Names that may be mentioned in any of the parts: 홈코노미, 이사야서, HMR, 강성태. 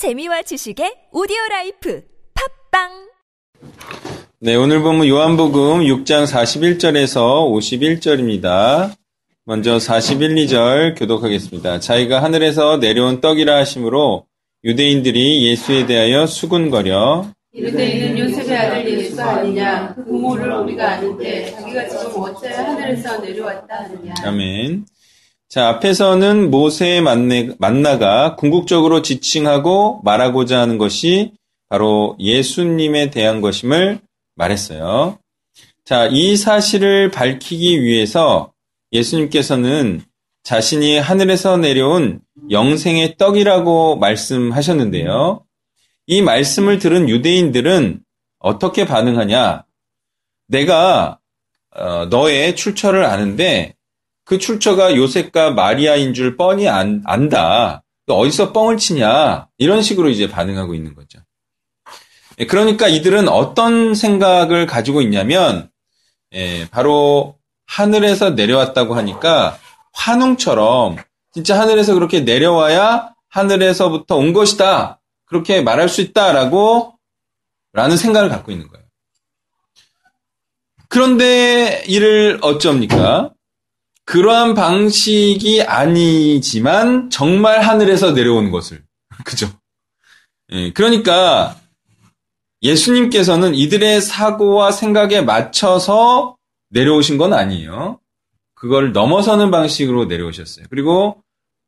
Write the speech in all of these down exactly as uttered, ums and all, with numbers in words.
재미와 지식의 오디오라이프 팝빵. 네, 오늘 보면 요한복음 육 장 사십일 절에서 오십일 절입니다. 먼저 사십일, 이 절 교독하겠습니다. 자기가 하늘에서 내려온 떡이라 하심으로 유대인들이 예수에 대하여 수군거려 이르되 이는 요셉의 아들 예수가 아니냐. 그 부모를 우리가 아는데 자기가 지금 어째 하늘에서 내려왔다 하느냐. 아멘. 자, 앞에서는 모세의 만나, 만나가 궁극적으로 지칭하고 말하고자 하는 것이 바로 예수님에 대한 것임을 말했어요. 자, 이 사실을 밝히기 위해서 예수님께서는 자신이 하늘에서 내려온 영생의 떡이라고 말씀하셨는데요. 이 말씀을 들은 유대인들은 어떻게 반응하냐? 내가 너의 출처를 아는데 그 출처가 요셉과 마리아인 줄 뻔히 안, 안다. 어디서 뻥을 치냐? 이런 식으로 이제 반응하고 있는 거죠. 그러니까 이들은 어떤 생각을 가지고 있냐면 예, 바로 하늘에서 내려왔다고 하니까 환웅처럼 진짜 하늘에서 그렇게 내려와야 하늘에서부터 온 것이다. 그렇게 말할 수 있다라고 라는 생각을 갖고 있는 거예요. 그런데 이를 어쩝니까? 그러한 방식이 아니지만 정말 하늘에서 내려온 것을. 그죠? 예, 그러니까 예수님께서는 이들의 사고와 생각에 맞춰서 내려오신 건 아니에요. 그걸 넘어서는 방식으로 내려오셨어요. 그리고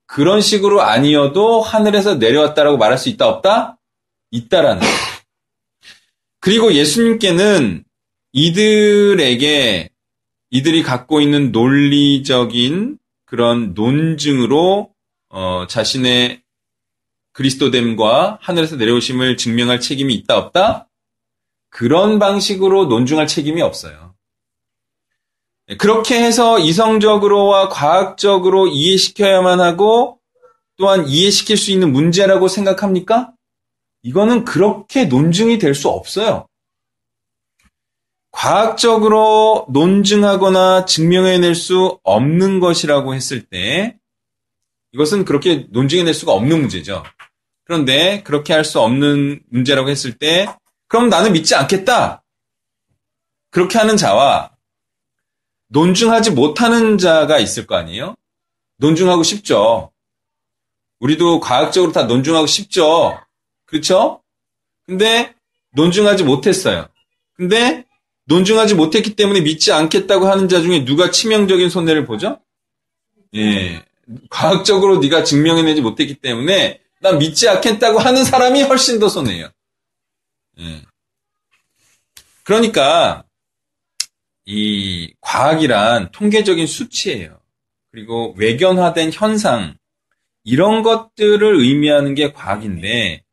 그런 식으로 아니어도 하늘에서 내려왔다라고 말할 수 있다 없다? 있다라는 거예요. 그리고 예수님께는 이들에게 이들이 갖고 있는 논리적인 그런 논증으로 어, 자신의 그리스도됨과 하늘에서 내려오심을 증명할 책임이 있다 없다? 그런 방식으로 논증할 책임이 없어요. 그렇게 해서 이성적으로와 과학적으로 이해시켜야만 하고 또한 이해시킬 수 있는 문제라고 생각합니까? 이거는 그렇게 논증이 될 수 없어요. 과학적으로 논증하거나 증명해낼 수 없는 것이라고 했을 때 이것은 그렇게 논증해낼 수가 없는 문제죠. 그런데 그렇게 할 수 없는 문제라고 했을 때 그럼 나는 믿지 않겠다. 그렇게 하는 자와 논증하지 못하는 자가 있을 거 아니에요? 논증하고 싶죠. 우리도 과학적으로 다 논증하고 싶죠. 그렇죠? 근데 논증하지 못했어요. 근데 논증하지 못했기 때문에 믿지 않겠다고 하는 자 중에 누가 치명적인 손해를 보죠? 예, 과학적으로 네가 증명해내지 못했기 때문에 난 믿지 않겠다고 하는 사람이 훨씬 더 손해예요. 예. 그러니까 이 과학이란 통계적인 수치예요. 그리고 외견화된 현상 이런 것들을 의미하는 게 과학인데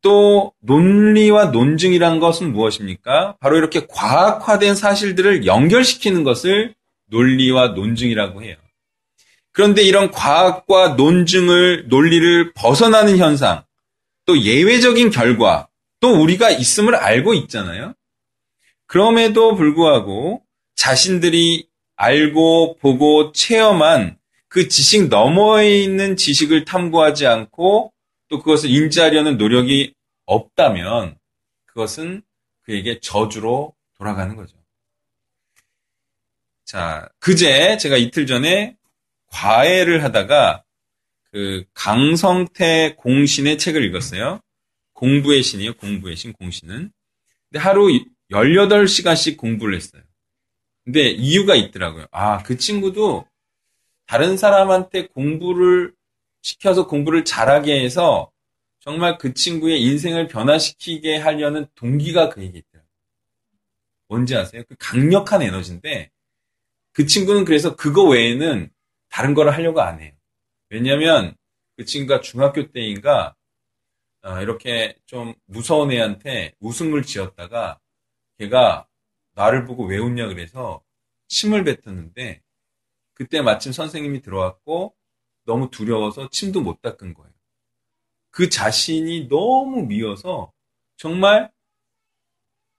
또 논리와 논증이란 것은 무엇입니까? 바로 이렇게 과학화된 사실들을 연결시키는 것을 논리와 논증이라고 해요. 그런데 이런 과학과 논증을 논리를 벗어나는 현상, 또 예외적인 결과, 또 우리가 있음을 알고 있잖아요. 그럼에도 불구하고 자신들이 알고 보고 체험한 그 지식 너머에 있는 지식을 탐구하지 않고 또 그것을 인지하려는 노력이 없다면 그것은 그에게 저주로 돌아가는 거죠. 자, 그제 제가 이틀 전에 과외를 하다가 그 강성태 공신의 책을 읽었어요. 공부의 신이에요. 공부의 신, 공신은. 근데 하루 열여덟 시간씩 공부를 했어요. 근데 이유가 있더라고요. 아, 그 친구도 다른 사람한테 공부를 시켜서 공부를 잘하게 해서 정말 그 친구의 인생을 변화시키게 하려는 동기가 그에게 있더라고요. 뭔지 아세요? 그 강력한 에너지인데 그 친구는 그래서 그거 외에는 다른 거를 하려고 안 해요. 왜냐면 그 친구가 중학교 때인가 이렇게 좀 무서운 애한테 웃음을 지었다가 걔가 나를 보고 왜 웃냐 그래서 침을 뱉었는데 그때 마침 선생님이 들어왔고 너무 두려워서 침도 못 닦은 거예요. 그 자신이 너무 미워서 정말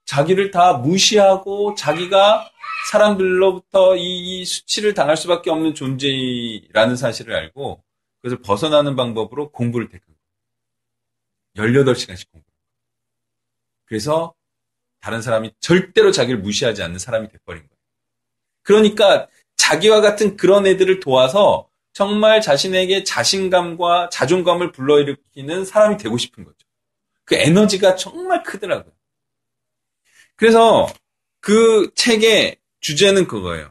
자기를 다 무시하고 자기가 사람들로부터 이, 이 수치를 당할 수밖에 없는 존재라는 사실을 알고 그것을 벗어나는 방법으로 공부를 택한 거예요. 열여덟 시간씩 공부합니다. 그래서 다른 사람이 절대로 자기를 무시하지 않는 사람이 돼버린 거예요. 그러니까 자기와 같은 그런 애들을 도와서 정말 자신에게 자신감과 자존감을 불러일으키는 사람이 되고 싶은 거죠. 그 에너지가 정말 크더라고요. 그래서 그 책의 주제는 그거예요.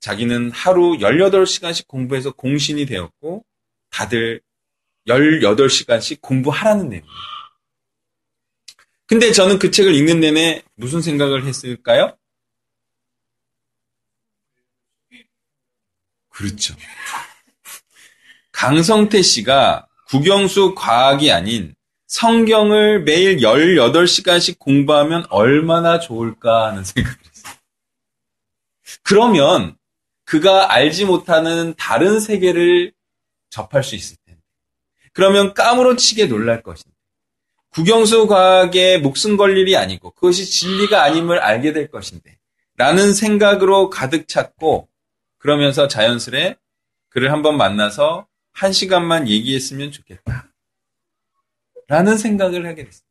자기는 하루 열여덟 시간씩 공부해서 공신이 되었고 다들 열여덟 시간씩 공부하라는 내용이에요. 근데 저는 그 책을 읽는 내내 무슨 생각을 했을까요? 그렇죠. 강성태 씨가 국영수 과학이 아닌 성경을 매일 열여덟 시간씩 공부하면 얼마나 좋을까 하는 생각을 했어요. 그러면 그가 알지 못하는 다른 세계를 접할 수 있을 텐데. 그러면 까무러치게 놀랄 것인데. 국영수 과학에 목숨 걸 일이 아니고 그것이 진리가 아님을 알게 될 것인데. 라는 생각으로 가득 찼고 그러면서 자연스레 그를 한번 만나서 한 시간만 얘기했으면 좋겠다. 라는 생각을 하게 됐어요.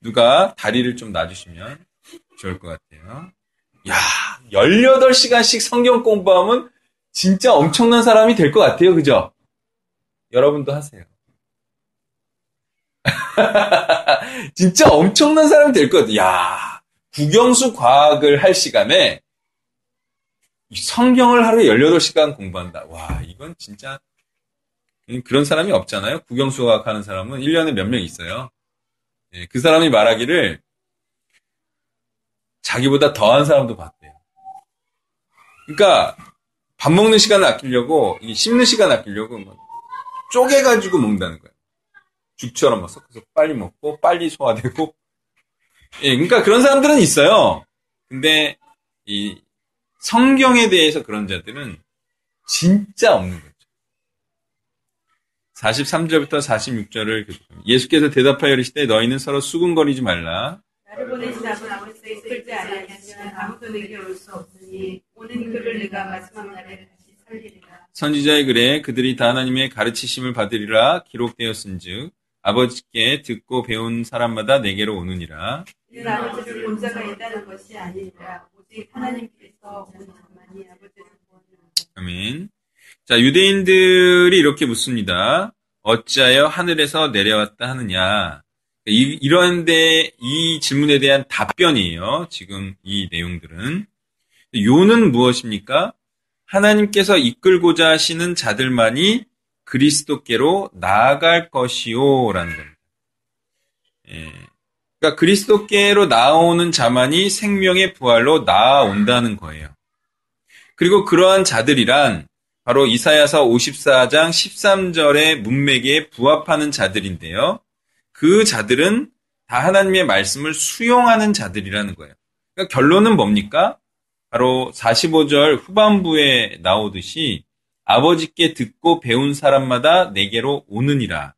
누가 다리를 좀 놔주시면 좋을 것 같아요. 야, 열여덟 시간씩 성경 공부하면 진짜 엄청난 사람이 될 것 같아요. 그죠? 여러분도 하세요. 진짜 엄청난 사람이 될 것 같아요. 야, 국영수 과학을 할 시간에 성경을 하루에 열여덟 시간 공부한다. 와, 이건 진짜 그런 사람이 없잖아요. 국영수 과학하는 사람은 일 년에 몇 명 있어요. 예, 그 사람이 말하기를 자기보다 더한 사람도 봤대요. 그러니까 밥 먹는 시간을 아끼려고 씹는 시간을 아끼려고 막 쪼개가지고 먹는다는 거예요. 죽처럼 막 섞어서 빨리 먹고 빨리 소화되고. 예, 그러니까 그런 사람들은 있어요. 근데 이 성경에 대해서 그런 자들은 진짜 없는 거죠. 사십삼 절부터 사십육 절을 계속합니다. 예수께서 대답하여 이르시되 너희는 서로 수군거리지 말라. 나를 보내신 아버지 아버지가 있을 때 아니하시면 아무도 내게 올 수 없으니 오는 그를 내가 마지막 날에 다시 살리리라. 선지자의 글에 그들이 다 하나님의 가르치심을 받으리라 기록되었은즉 아버지께 듣고 배운 사람마다 내게로 오느니라. 이는 아버지를 본 자가 있다는 것이 아니니라. 오직 하나님께서 온 자만이 아버지를 보았느니라. 아멘. 자, 유대인들이 이렇게 묻습니다. 어찌하여 하늘에서 내려왔다 하느냐. 이, 이런데 이 질문에 대한 답변이에요. 지금 이 내용들은. 요는 무엇입니까? 하나님께서 이끌고자 하시는 자들만이 그리스도께로 나아갈 것이요. 라는 겁니다. 예. 그러니까 그리스도께로 나아오는 자만이 생명의 부활로 나아온다는 거예요. 그리고 그러한 자들이란 바로 이사야서 오십사 장 십삼 절의 문맥에 부합하는 자들인데요. 그 자들은 다 하나님의 말씀을 수용하는 자들이라는 거예요. 그러니까 결론은 뭡니까? 바로 사십오 절 후반부에 나오듯이 아버지께 듣고 배운 사람마다 내게로 오느니라.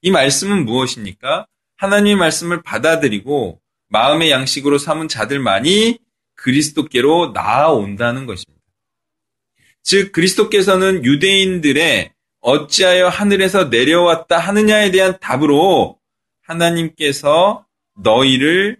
이 말씀은 무엇입니까? 하나님의 말씀을 받아들이고 마음의 양식으로 삼은 자들만이 그리스도께로 나아온다는 것입니다. 즉 그리스도께서는 유대인들의 어찌하여 하늘에서 내려왔다 하느냐에 대한 답으로 하나님께서 너희를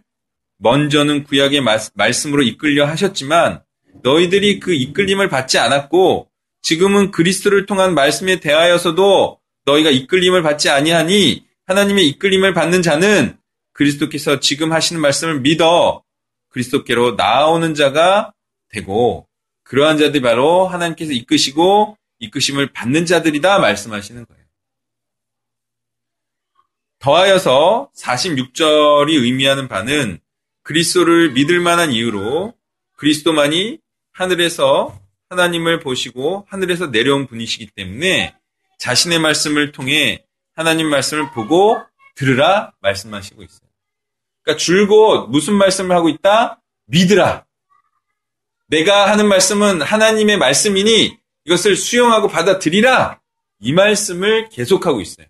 먼저는 구약의 말씀으로 이끌려 하셨지만 너희들이 그 이끌림을 받지 않았고 지금은 그리스도를 통한 말씀에 대하여서도 너희가 이끌림을 받지 아니하니 하나님의 이끌림을 받는 자는 그리스도께서 지금 하시는 말씀을 믿어 그리스도께로 나아오는 자가 되고 그러한 자들이 바로 하나님께서 이끄시고 이끄심을 받는 자들이다 말씀하시는 거예요. 더하여서 사십육 절이 의미하는 바는 그리스도를 믿을 만한 이유로 그리스도만이 하늘에서 하나님을 보시고 하늘에서 내려온 분이시기 때문에 자신의 말씀을 통해 하나님 말씀을 보고 들으라 말씀하시고 있어요. 그러니까 줄곧 무슨 말씀을 하고 있다? 믿으라. 내가 하는 말씀은 하나님의 말씀이니 이것을 수용하고 받아들이라. 이 말씀을 계속하고 있어요.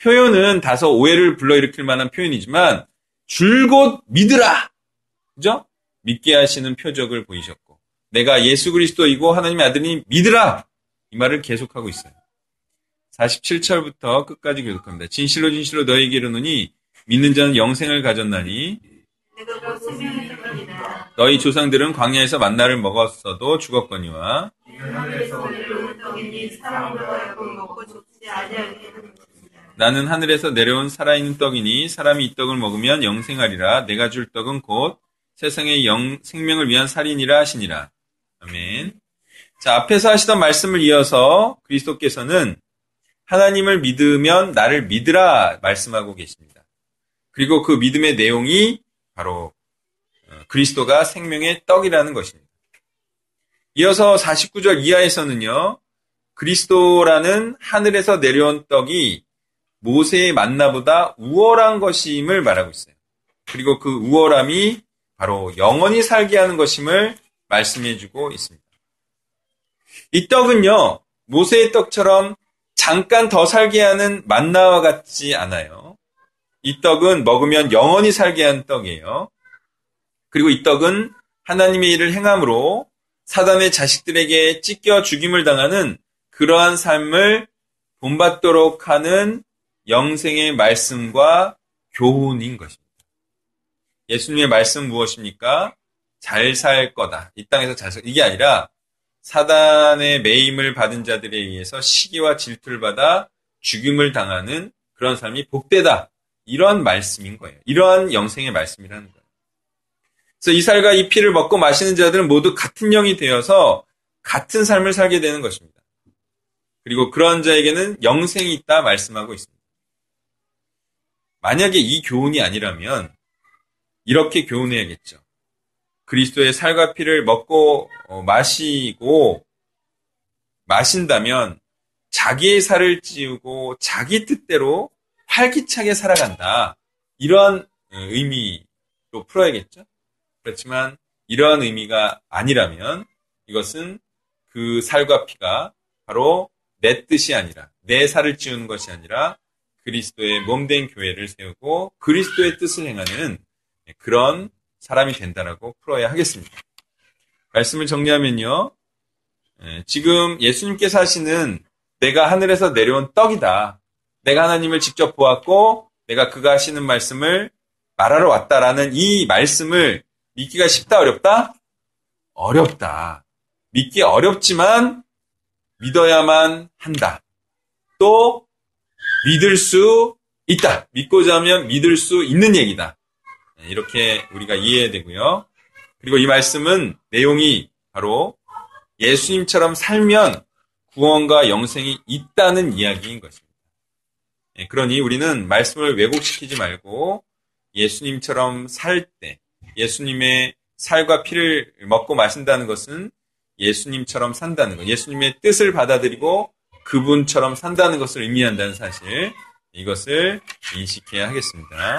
표현은 다소 오해를 불러일으킬 만한 표현이지만 줄곧 믿으라. 그죠? 믿게 하시는 표적을 보이셨고 내가 예수 그리스도이고 하나님의 아들이니 믿으라. 이 말을 계속하고 있어요. 사십칠 절부터 끝까지 교독합니다. 진실로 진실로 너희에게 이르노니 믿는 자는 영생을 가졌나니 너희 조상들은 광야에서 만나를 먹었어도 죽었거니와 나는 하늘에서 내려온 살아있는 떡이니 사람이 이 떡을 먹으면 영생하리라. 내가 줄 떡은 곧 세상의 영, 생명을 위한 살이니라 하시니라. 아멘. 자, 앞에서 하시던 말씀을 이어서 그리스도께서는 하나님을 믿으면 나를 믿으라 말씀하고 계십니다. 그리고 그 믿음의 내용이 바로 그리스도가 생명의 떡이라는 것입니다. 이어서 사십구 절 이하에서는요, 그리스도라는 하늘에서 내려온 떡이 모세의 만나보다 우월한 것임을 말하고 있어요. 그리고 그 우월함이 바로 영원히 살게 하는 것임을 말씀해주고 있습니다. 이 떡은요, 모세의 떡처럼 잠깐 더 살게 하는 만나와 같지 않아요. 이 떡은 먹으면 영원히 살게 한 떡이에요. 그리고 이 떡은 하나님의 일을 행함으로 사단의 자식들에게 찢겨 죽임을 당하는 그러한 삶을 본받도록 하는 영생의 말씀과 교훈인 것입니다. 예수님의 말씀 무엇입니까? 잘 살 거다. 이 땅에서 잘 살, 이게 아니라 사단의 매임을 받은 자들에 의해서 시기와 질투를 받아 죽임을 당하는 그런 삶이 복되다. 이런 말씀인 거예요. 이러한 영생의 말씀이라는 거예요. 그래서 이 살과 이 피를 먹고 마시는 자들은 모두 같은 영이 되어서 같은 삶을 살게 되는 것입니다. 그리고 그런 자에게는 영생이 있다 말씀하고 있습니다. 만약에 이 교훈이 아니라면 이렇게 교훈해야겠죠. 그리스도의 살과 피를 먹고 마시고 마신다면 자기의 살을 찌우고 자기 뜻대로 활기차게 살아간다. 이런 의미로 풀어야겠죠. 그렇지만 이런 의미가 아니라면 이것은 그 살과 피가 바로 내 뜻이 아니라 내 살을 찌우는 것이 아니라 그리스도의 몸된 교회를 세우고 그리스도의 뜻을 행하는 그런 사람이 된다라고 풀어야 하겠습니다. 말씀을 정리하면요. 지금 예수님께서 하시는 내가 하늘에서 내려온 떡이다. 내가 하나님을 직접 보았고 내가 그가 하시는 말씀을 말하러 왔다라는 이 말씀을 믿기가 쉽다 어렵다? 어렵다. 믿기 어렵지만 믿어야만 한다. 또 믿을 수 있다. 믿고자 하면 믿을 수 있는 얘기다. 이렇게 우리가 이해해야 되고요. 그리고 이 말씀은 내용이 바로 예수님처럼 살면 구원과 영생이 있다는 이야기인 것입니다. 그러니 우리는 말씀을 왜곡시키지 말고 예수님처럼 살 때 예수님의 살과 피를 먹고 마신다는 것은 예수님처럼 산다는 것, 예수님의 뜻을 받아들이고 그분처럼 산다는 것을 의미한다는 사실, 이것을 인식해야 하겠습니다.